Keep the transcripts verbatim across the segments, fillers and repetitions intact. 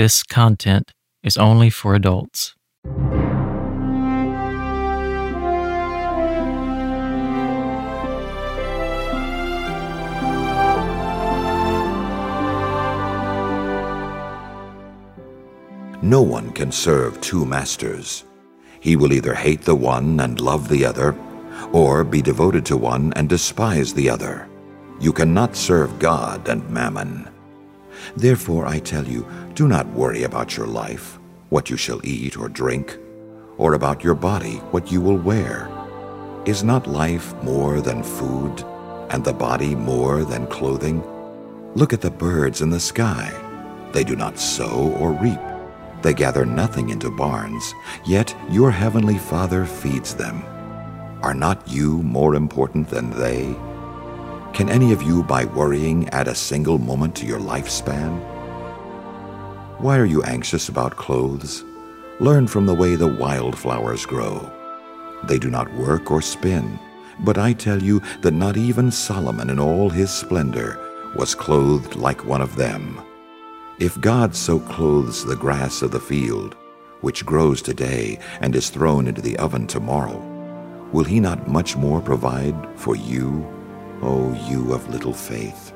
This content is only for adults. No one can serve two masters. He will either hate the one and love the other, or be devoted to one and despise the other. You cannot serve God and mammon. Therefore, I tell you, do not worry about your life, what you shall eat or drink, or about your body, what you will wear. Is not life more than food, and the body more than clothing? Look at the birds in the sky. They do not sow or reap. They gather nothing into barns, yet your heavenly Father feeds them. Are not you more important than they? Can any of you, by worrying, add a single moment to your lifespan? Why are you anxious about clothes? Learn from the way the wildflowers grow. They do not work or spin, but I tell you that not even Solomon in all his splendor was clothed like one of them. If God so clothes the grass of the field, which grows today and is thrown into the oven tomorrow, will he not much more provide for you, O you of little faith?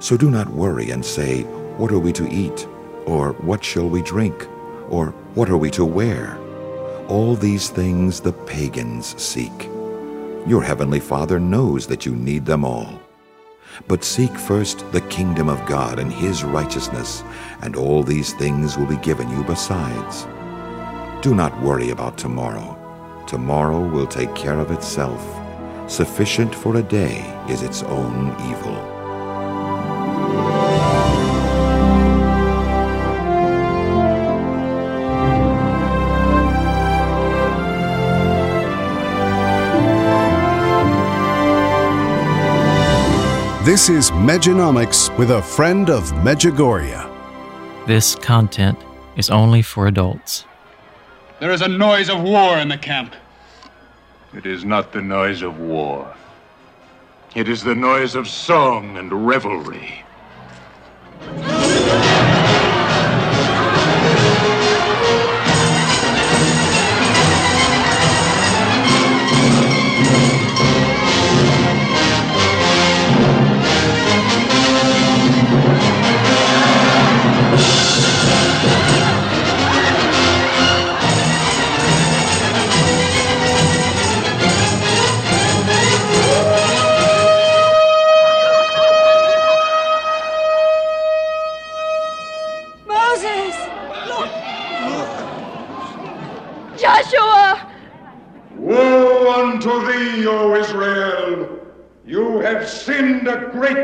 So do not worry and say, what are we to eat? Or what shall we drink? Or what are we to wear? All these things the pagans seek. Your heavenly Father knows that you need them all. But seek first the kingdom of God and his righteousness, and all these things will be given you besides. Do not worry about tomorrow. Tomorrow will take care of itself. Sufficient for a day is its own evil. This is Medjinomics with a friend of Medjugorje. This content is only for adults. There is a noise of war in the camp. It is not the noise of war. It is the noise of song and revelry.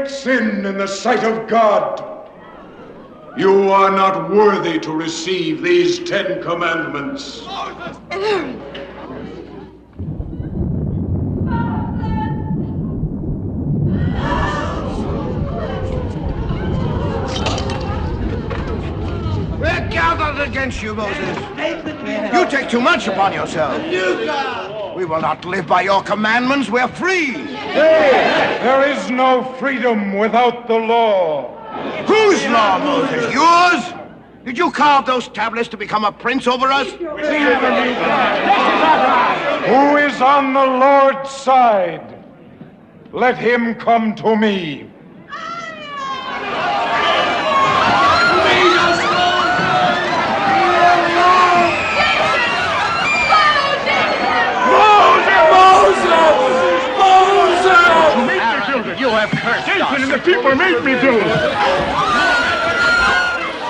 Sin in the sight of God. You are not worthy to receive these Ten Commandments. Aaron. We're gathered against you, Moses. You take too much upon yourself. We will not live by your commandments. We're free. Hey, there is no freedom without the law. Whose law, Moses? Yours? Did you carve those tablets to become a prince over us? Who is on the Lord's side? Let him come to me. Satan and the people made me do it!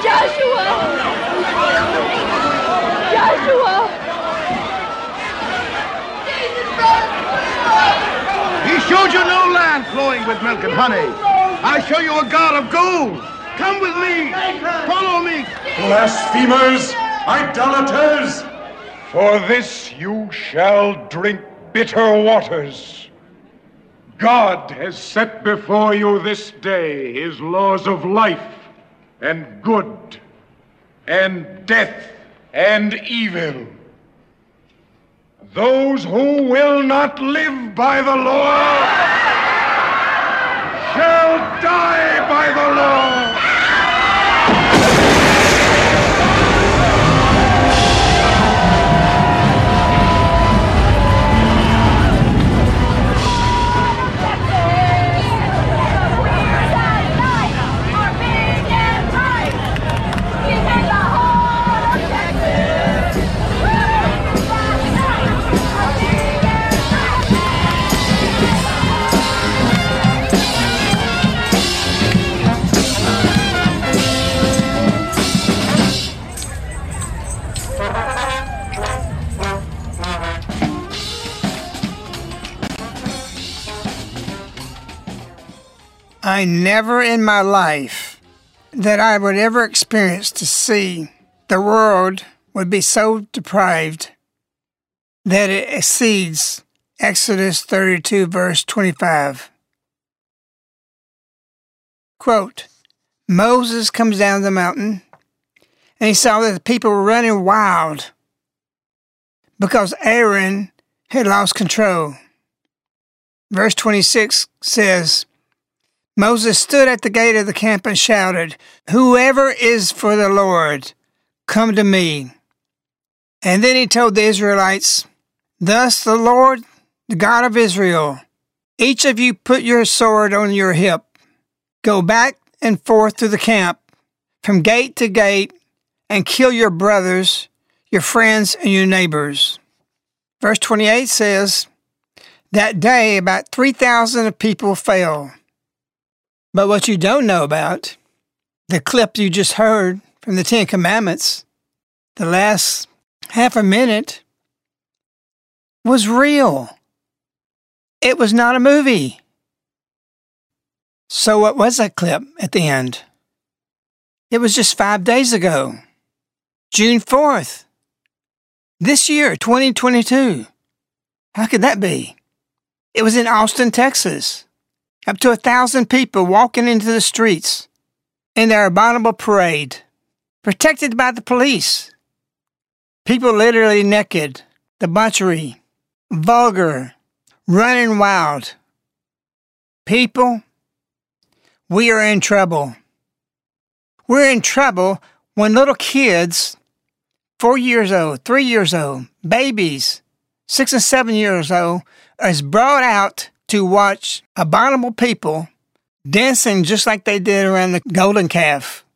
Joshua! Joshua! He showed you no land flowing with milk and honey. I show you a God of gold. Come with me. Follow me. Blasphemers, idolaters, for this you shall drink bitter waters. God has set before you this day his laws of life and good and death and evil. Those who will not live by the law shall die by the law. I never in my life that I would ever experience to see the world would be so deprived that it exceeds Exodus thirty-two, verse twenty-five. Quote, Moses comes down the mountain, and he saw that the people were running wild because Aaron had lost control. Verse twenty-six says, Moses stood at the gate of the camp and shouted, Whoever is for the Lord, come to me. And then he told the Israelites, Thus the Lord, the God of Israel, each of you put your sword on your hip. Go back and forth through the camp, from gate to gate, and kill your brothers, your friends, and your neighbors. Verse twenty-eight says, That day about three thousand people fell. But what you don't know about, the clip you just heard from the Ten Commandments, the last half a minute, was real. It was not a movie. So what was that clip at the end? It was just five days ago, June fourth, this year, twenty twenty-two. How could that be? It was in Austin, Texas. Up to a thousand people walking into the streets in their abominable parade, protected by the police. People literally naked, debauchery, vulgar, running wild. People, we are in trouble. We're in trouble when little kids, four years old, three years old, babies, six and seven years old, is brought out to watch abominable people dancing just like they did around the golden calf.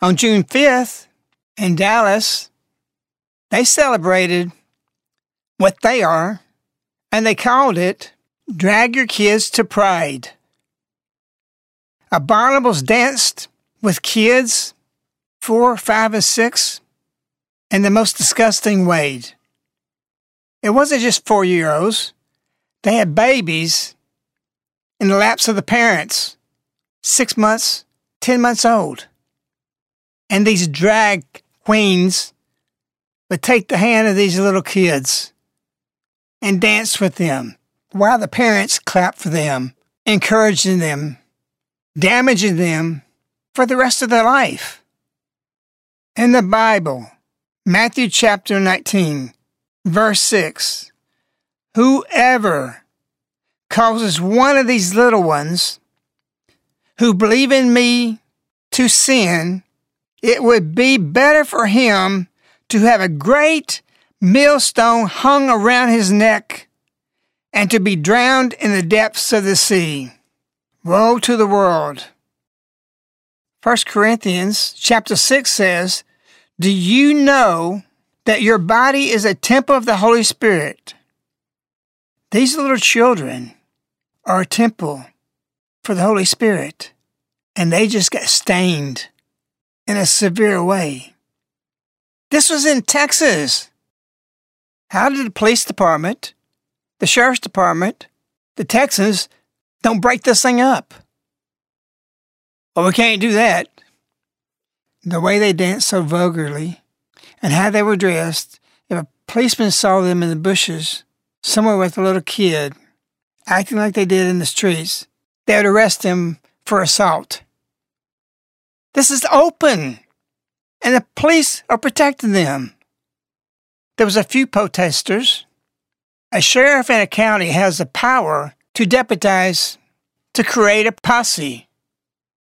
On June fifth in Dallas, they celebrated what they are, and they called it Drag Your Kids to Pride. Abominables danced with kids, four, five, and six, in the most disgusting way. It wasn't just four-year-olds. They had babies in the laps of the parents, six months, ten months old. And these drag queens would take the hand of these little kids and dance with them while the parents clapped for them, encouraging them, damaging them for the rest of their life. In the Bible, Matthew chapter nineteen, verse six, whoever causes one of these little ones who believe in me to sin, it would be better for him to have a great millstone hung around his neck and to be drowned in the depths of the sea. Woe to the world. First Corinthians chapter six says, Do you know that your body is a temple of the Holy Spirit? These little children are a temple for the Holy Spirit, and they just got stained in a severe way. This was in Texas. How did the police department, the sheriff's department, the Texans don't break this thing up? Well, we can't do that. The way they danced so vulgarly and how they were dressed, if a policeman saw them in the bushes somewhere with a little kid, acting like they did in the streets, they would arrest him for assault. This is open, and the police are protecting them. There was a few protesters. A sheriff in a county has the power to deputize, to create a posse.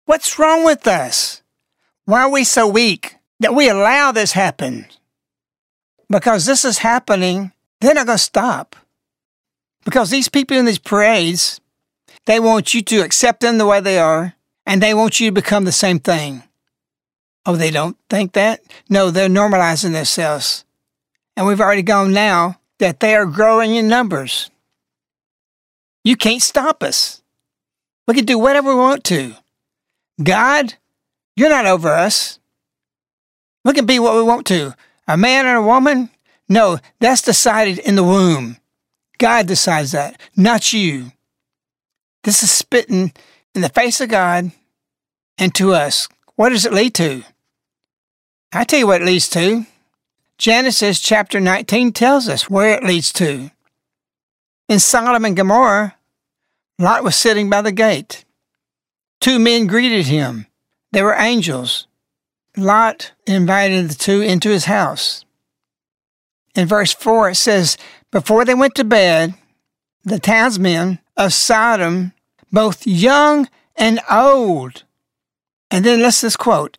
What's wrong with us? Why are we so weak that we allow this happen? Because this is happening, they're not going to stop. Because these people in these parades, they want you to accept them the way they are, and they want you to become the same thing. Oh, they don't think that? No, they're normalizing themselves. And we've already gone now that they are growing in numbers. You can't stop us. We can do whatever we want to. God, you're not over us. We can be what we want to. A man and a woman? No, that's decided in the womb. God decides that, not you. This is spitting in the face of God and to us. What does it lead to? I tell you what it leads to. Genesis chapter nineteen tells us where it leads to. In Sodom and Gomorrah, Lot was sitting by the gate. Two men greeted him. They were angels. Lot invited the two into his house. In verse four it says, before they went to bed, the townsmen of Sodom, both young and old. And then let's just quote,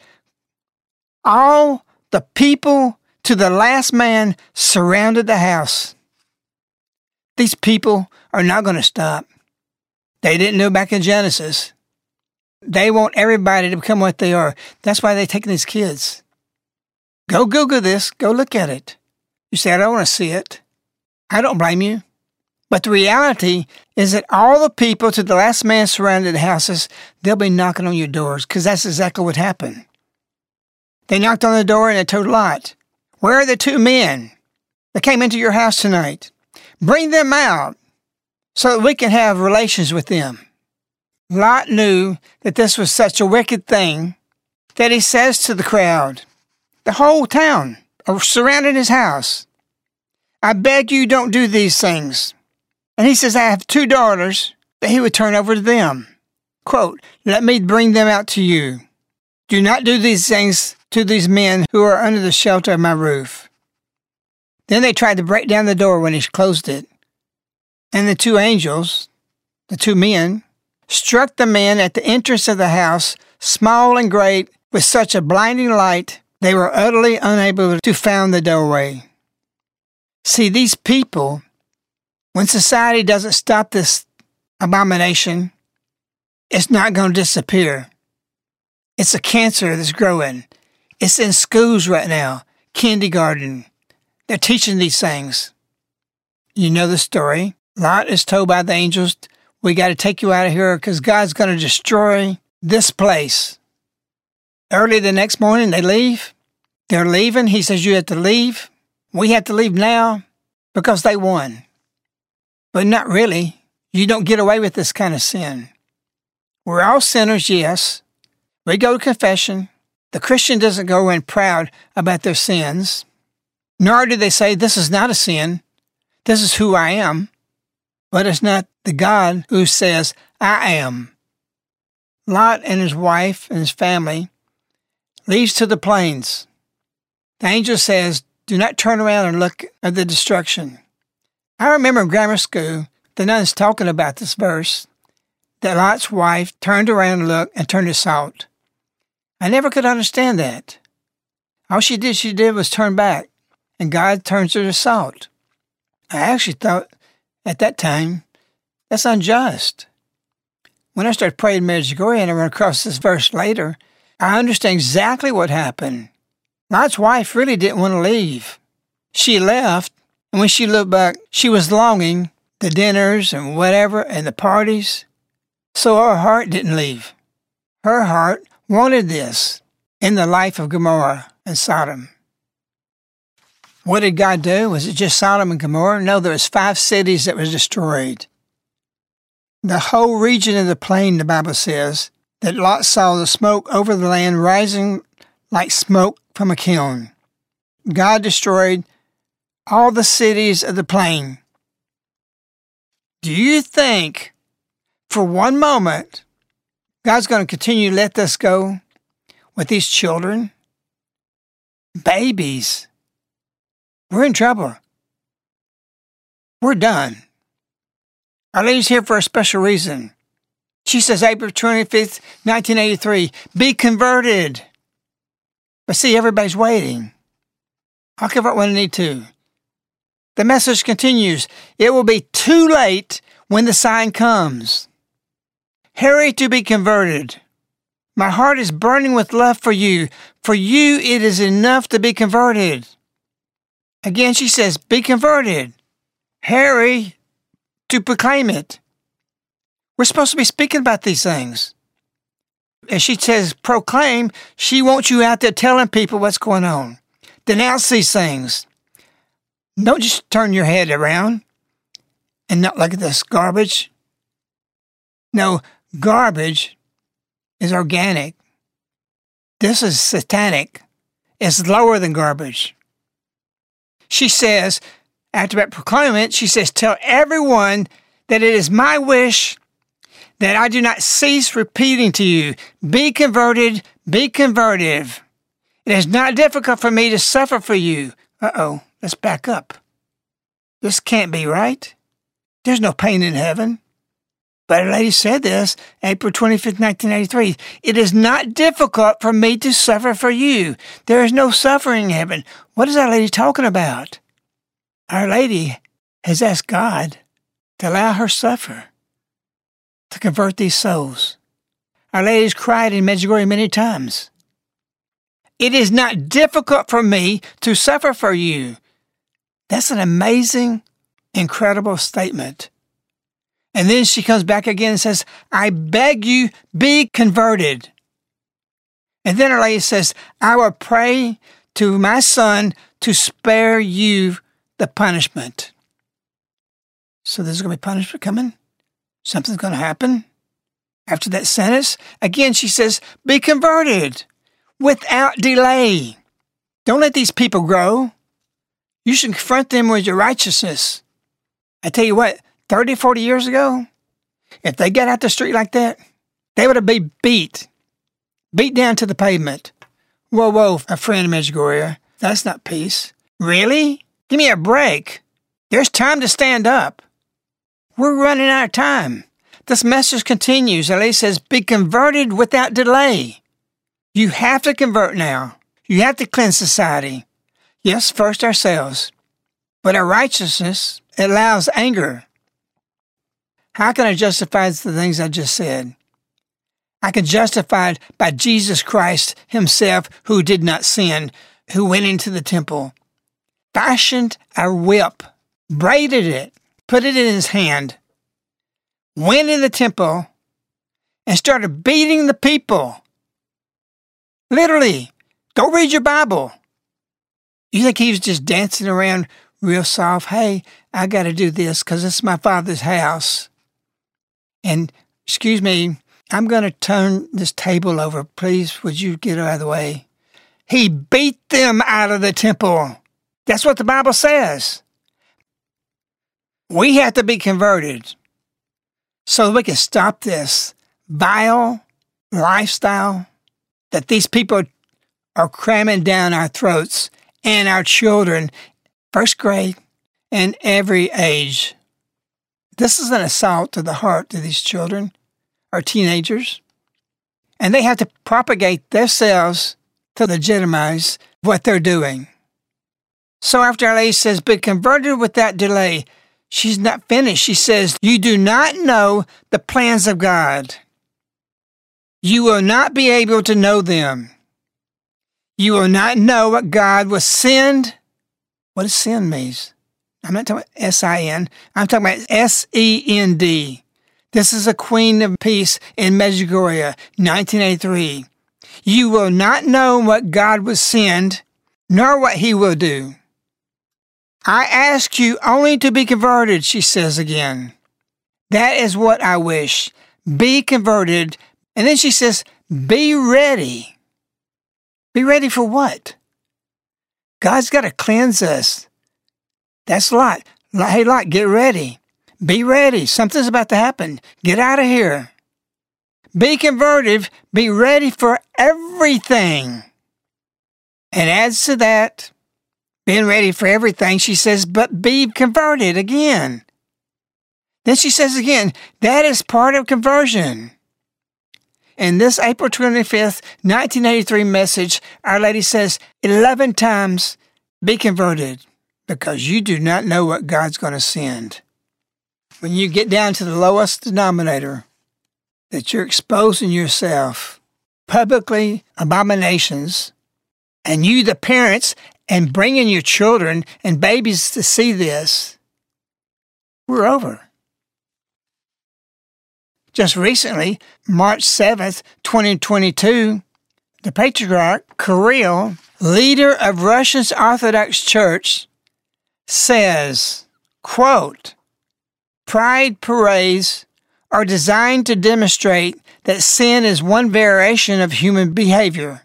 all the people to the last man surrounded the house. These people are not going to stop. They didn't know back in Genesis. They want everybody to become what they are. That's why they're taking these kids. Go Google this. Go look at it. You say, I don't want to see it. I don't blame you. But the reality is that all the people to the last man surrounded the houses, they'll be knocking on your doors, because that's exactly what happened. They knocked on the door and they told Lot, where are the two men that came into your house tonight? Bring them out so that we can have relations with them. Lot knew that this was such a wicked thing that he says to the crowd, the whole town surrounded his house, I beg you don't do these things. And he says, I have two daughters that he would turn over to them. Quote, let me bring them out to you. Do not do these things to these men who are under the shelter of my roof. Then they tried to break down the door when he closed it. And the two angels, the two men, struck the men at the entrance of the house, small and great, with such a blinding light, they were utterly unable to find the doorway. See, these people, when society doesn't stop this abomination, it's not going to disappear. It's a cancer that's growing. It's in schools right now, kindergarten. They're teaching these things. You know the story. Lot is told by the angels, we got to take you out of here because God's going to destroy this place. Early the next morning, they leave. They're leaving. He says, you have to leave. We have to leave now because they won. But not really. You don't get away with this kind of sin. We're all sinners, yes. We go to confession. The Christian doesn't go in proud about their sins, nor do they say, this is not a sin. This is who I am. But it's not the God who says, I am. Lot and his wife and his family leaves to the plains. The angel says, do not turn around and look at the destruction. I remember in grammar school, the nuns talking about this verse, that Lot's wife turned around and looked and turned to salt. I never could understand that. All she did, she did was turn back, and God turns her to salt. I actually thought, at that time, that's unjust. When I started praying Medjugorje and I ran across this verse later, I understand exactly what happened. Lot's wife really didn't want to leave. She left. And when she looked back, she was longing the dinners and whatever and the parties. So her heart didn't leave. Her heart wanted this in the life of Gomorrah and Sodom. What did God do? Was it just Sodom and Gomorrah? No, there was five cities that was destroyed. The whole region of the plain, the Bible says, that Lot saw the smoke over the land rising like smoke from a kiln. God destroyed all the cities of the plain. Do you think for one moment God's going to continue to let this go with these children? Babies. We're in trouble. We're done. Our lady's here for a special reason. She says, April twenty-fifth, nineteen eighty-three, be converted. But see, everybody's waiting. I'll cover it when I need to. The message continues, it will be too late when the sign comes. Hurry to be converted. My heart is burning with love for you. For you it is enough to be converted. Again she says, be converted. Hurry to proclaim it. We're supposed to be speaking about these things. As she says proclaim, she wants you out there telling people what's going on. Denounce these things. Don't just turn your head around and not look at this garbage. No, garbage is organic. This is satanic. It's lower than garbage. She says, after that proclamation, she says, tell everyone that it is my wish that I do not cease repeating to you, be converted, be converted. It is not difficult for me to suffer for you. Uh-oh, let's back up. This can't be right. There's no pain in heaven. But a lady said this, April twenty-fifth, nineteen eighty-three. It is not difficult for me to suffer for you. There is no suffering in heaven. What is that lady talking about? Our Lady has asked God to allow her suffer to convert these souls. Our Lady's cried in Medjugorje many times. It is not difficult for me to suffer for you. That's an amazing, incredible statement. And then she comes back again and says, I beg you, be converted. And then Our Lady says, I will pray to my Son to spare you the punishment. So there's going to be punishment coming? Something's going to happen? After that sentence, again she says, be converted. Without delay. Don't let these people grow. You should confront them with your righteousness. I tell you what, thirty, forty years ago, if they got out the street like that, they would have been beat, beat down to the pavement. Whoa, whoa, a friend of Medjugorje, that's not peace. Really? Give me a break. There's time to stand up. We're running out of time. This message continues. Ellie says, be converted without delay. You have to convert now. You have to cleanse society. Yes, first ourselves. But our righteousness allows anger. How can I justify the things I just said? I can justify it by Jesus Christ himself, who did not sin, who went into the temple, fashioned a whip, braided it, put it in his hand, went in the temple, and started beating the people. Literally, go read your Bible. You think he was just dancing around real soft? Hey, I got to do this because it's my Father's house. And, excuse me, I'm going to turn this table over. Please, would you get out of the way? He beat them out of the temple. That's what the Bible says. We have to be converted so we can stop this vile lifestyle that these people are cramming down our throats and our children, first grade and every age. This is an assault to the heart of these children, our teenagers, and they have to propagate themselves to legitimize what they're doing. So after Our Lady says, be converted without delay, she's not finished. She says, you do not know the plans of God. You will not be able to know them. You will not know what God will send. What does send mean? I'm not talking about S I N. I'm talking about S E N D. This is a Queen of Peace in Medjugorje, nineteen eighty-three. You will not know what God will send, nor what he will do. I ask you only to be converted, she says again. That is what I wish. Be converted. And then she says, be ready. Be ready for what? God's got to cleanse us. That's Lot. Hey, Lot, get ready. Be ready. Something's about to happen. Get out of here. Be converted. Be ready for everything. And adds to that, being ready for everything, she says, but be converted again. Then she says again, that is part of conversion. In this April twenty-fifth, nineteen eighty-three message, Our Lady says eleven times, be converted, because you do not know what God's going to send. When you get down to the lowest denominator, that you're exposing yourself publicly abominations, and you, the parents, and bringing your children and babies to see this, we're over. Just recently, March seventh, twenty twenty-two, the Patriarch Kirill, leader of Russia's Orthodox Church, says, quote, pride parades are designed to demonstrate that sin is one variation of human behavior.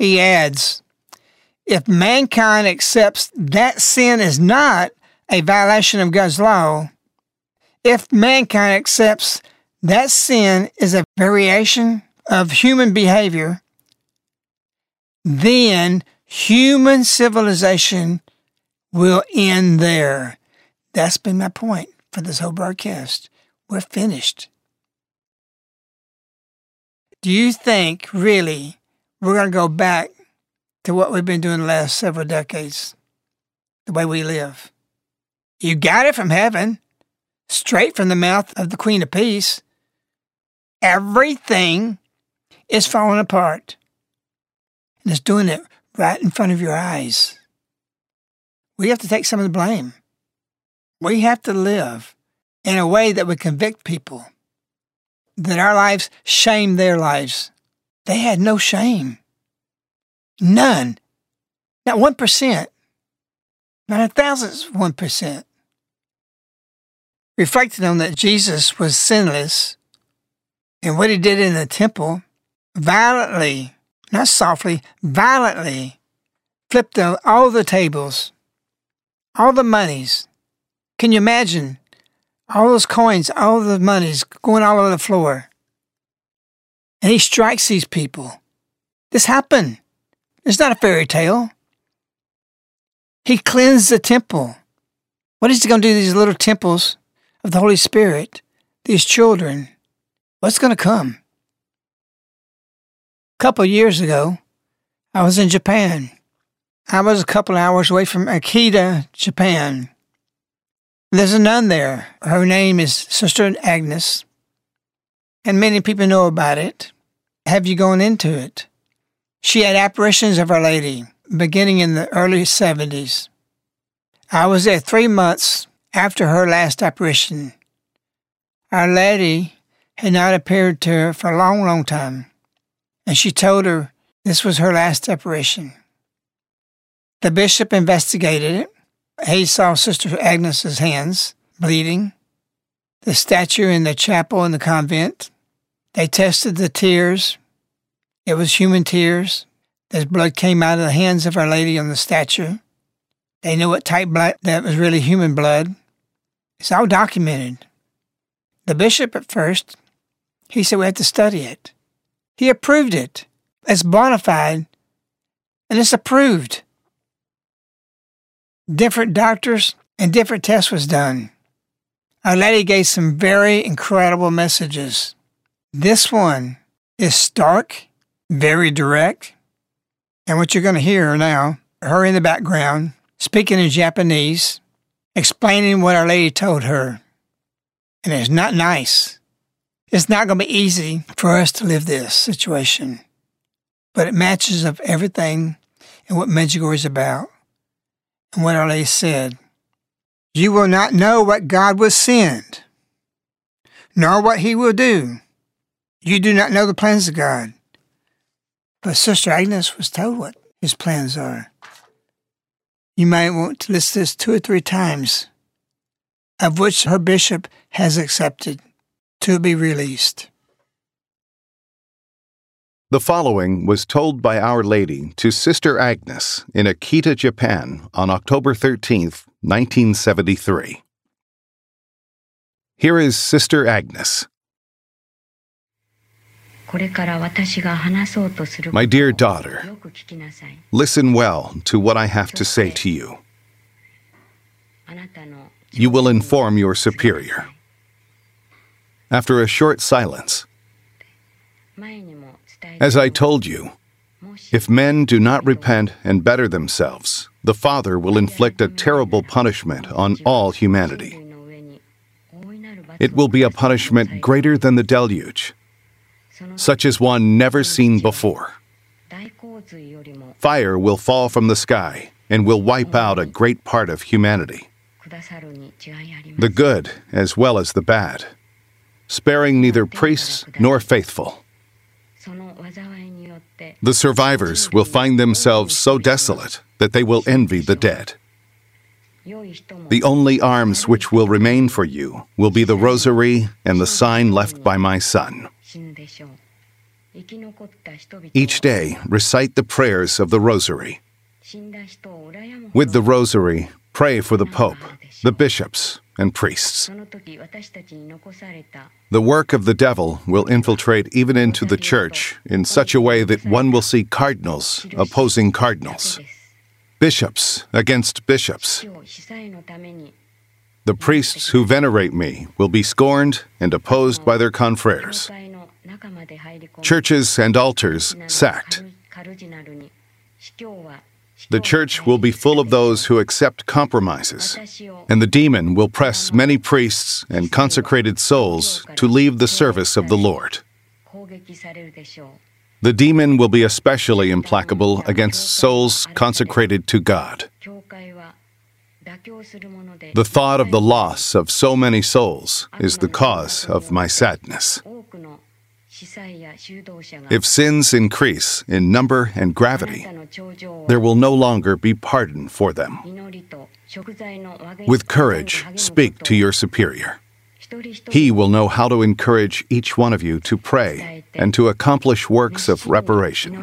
He adds, if mankind accepts that sin is not a violation of God's law, if mankind accepts that sin is a variation of human behavior, then human civilization will end there. That's been my point for this whole broadcast. We're finished. Do you think, really, we're going to go back to what we've been doing the last several decades, the way we live? You got it from heaven, straight from the mouth of the Queen of Peace. Everything is falling apart, and it's doing it right in front of your eyes. We have to take some of the blame. We have to live in a way that would convict people, that our lives shame their lives. They had no shame. None. Not one percent. Not a thousandth one percent. Reflecting on that Jesus was sinless, and what he did in the temple, violently, not softly, violently, flipped all the tables, all the monies. Can you imagine all those coins, all the monies going all over the floor? And he strikes these people. This happened. It's not a fairy tale. He cleansed the temple. What is he going to do to these little temples of the Holy Spirit, these children? What's going to come? A couple of years ago, I was in Japan. I was a couple of hours away from Akita, Japan. There's a nun there. Her name is Sister Agnes, and many people know about it. Have you gone into it? She had apparitions of Our Lady beginning in the early seventies. I was there three months after her last apparition. Our Lady had not appeared to her for a long, long time, and she told her this was her last apparition. The bishop investigated it. He saw Sister Agnes's hands bleeding, the statue in the chapel in the convent. They tested the tears. It was human tears. This blood came out of the hands of Our Lady on the statue. They knew what type blood that was, really human blood. It's all documented. The bishop at first, he said we had to study it. He approved it. It's bona fide, and it's approved. Different doctors and different tests was done. Our Lady gave some very incredible messages. This one is stark, very direct. And what you're going to hear now, her in the background, speaking in Japanese, explaining what Our Lady told her. And it's not nice. It's not going to be easy for us to live this situation. But it matches up everything and what Medjugorje is about. And what Our Lady said, you will not know what God will send, nor what he will do. You do not know the plans of God. But Sister Agnes was told what his plans are. You might want to listen to this two or three times, of which her bishop has accepted to be released. The following was told by Our Lady to Sister Agnes in Akita, Japan on October thirteenth, nineteen seventy-three. Here is Sister Agnes. My dear daughter, listen well to what I have to say to you. You will inform your superior. After a short silence, as I told you, if men do not repent and better themselves, the Father will inflict a terrible punishment on all humanity. It will be a punishment greater than the deluge, such as one never seen before. Fire will fall from the sky and will wipe out a great part of humanity, the good as well as the bad, sparing neither priests nor faithful. The survivors will find themselves so desolate that they will envy the dead. The only arms which will remain for you will be the rosary and the sign left by my son. Each day, recite the prayers of the rosary. With the rosary, pray for the Pope, the bishops, and priests. The work of the devil will infiltrate even into the church in such a way that one will see cardinals opposing cardinals, bishops against bishops. The priests who venerate me will be scorned and opposed by their confreres. Churches and altars sacked. The church will be full of those who accept compromises, and the demon will press many priests and consecrated souls to leave the service of the Lord. The demon will be especially implacable against souls consecrated to God. The thought of the loss of so many souls is the cause of my sadness. If sins increase in number and gravity, there will no longer be pardon for them. With courage, speak to your superior. He will know how to encourage each one of you to pray and to accomplish works of reparation.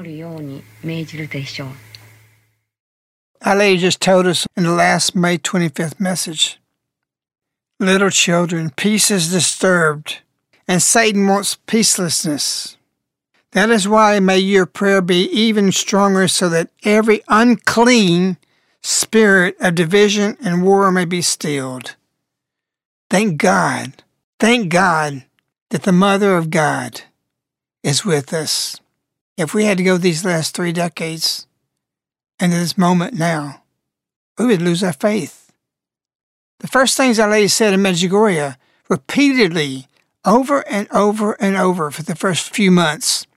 Our Lady just told us in the last May twenty-fifth message, "Little children, peace is disturbed, and Satan wants peacelessness. That is why may your prayer be even stronger so that every unclean spirit of division and war may be stilled." Thank God, thank God that the Mother of God is with us. If we had to go these last three decades and this moment now, we would lose our faith. The first things Our Lady said in Medjugorje repeatedly, over and over and over for the first few months,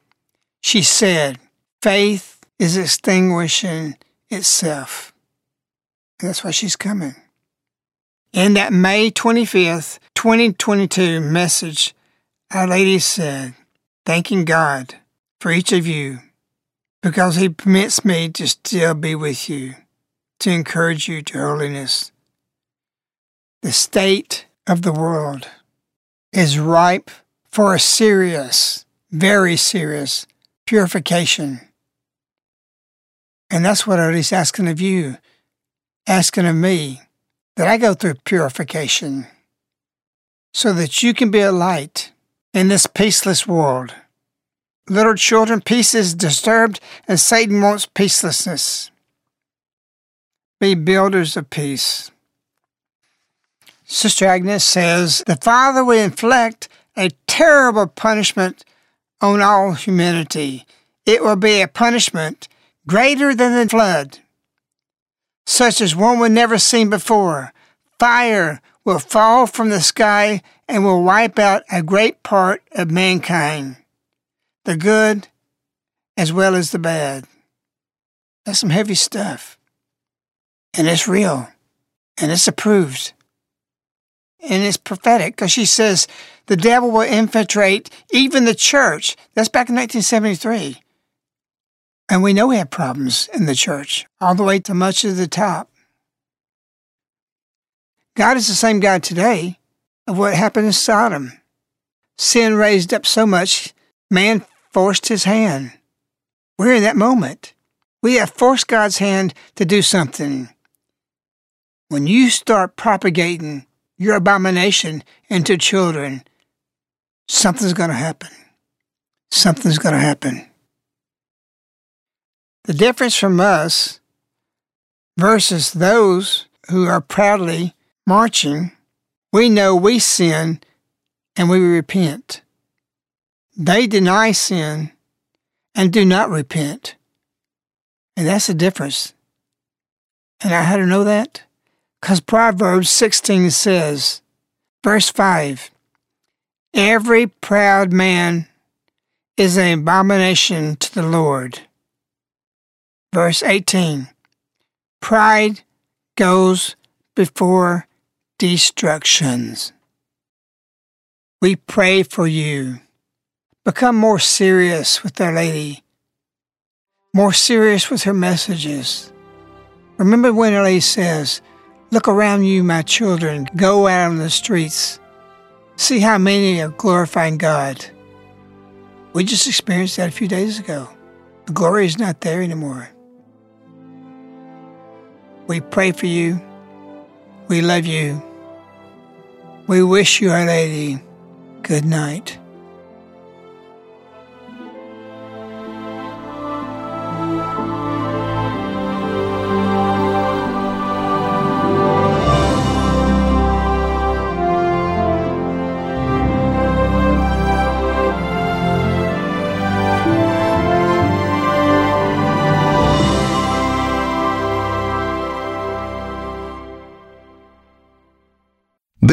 she said, faith is extinguishing itself. And that's why she's coming. In that May twenty-fifth, twenty twenty-two message, Our Lady said, thanking God for each of you, because He permits me to still be with you, to encourage you to holiness. The state of the world is ripe for a serious, very serious purification. And that's what He's asking of you, asking of me, that I go through purification so that you can be a light in this peaceless world. Little children, peace is disturbed, and Satan wants peacelessness. Be builders of peace. Sister Agnes says, the Father will inflict a terrible punishment on all humanity. It will be a punishment greater than the flood, such as one was never seen before. Fire will fall from the sky and will wipe out a great part of mankind, the good as well as the bad. That's some heavy stuff. And it's real. And it's approved. And it's prophetic, because she says the devil will infiltrate even the church. That's back in nineteen seventy-three. And we know we have problems in the church, all the way to much of the top. God is the same God today of what happened in Sodom. Sin raised up so much, man forced his hand. We're in that moment. We have forced God's hand to do something. When you start propagating your abomination into children, something's going to happen. Something's going to happen. The difference from us versus those who are proudly marching, we know we sin and we repent. They deny sin and do not repent. And that's the difference. And I had to know that. Because Proverbs sixteen says, verse five, every proud man is an abomination to the Lord. Verse eighteen, pride goes before destructions. We pray for you. Become more serious with Our Lady, more serious with her messages. Remember when Our Lady says, Look around you, my children. Go out on the streets. See how many are glorifying God. We just experienced that a few days ago. The glory is not there anymore. We pray for you. We love you. We wish you, Our Lady, good night.